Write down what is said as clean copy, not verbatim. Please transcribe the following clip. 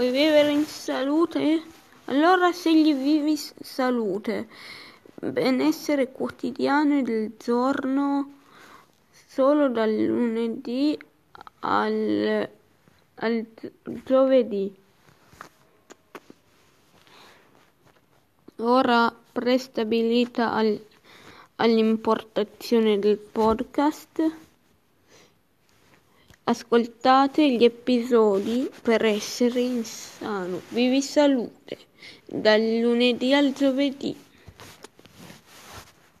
Vuoi vivere in salute? Allora scegli Vivi Salute, benessere quotidiano del giorno, solo dal lunedì al giovedì. Ora prestabilita all'importazione del podcast. Ascoltate gli episodi per essere in sano. Vivi salute dal lunedì al giovedì.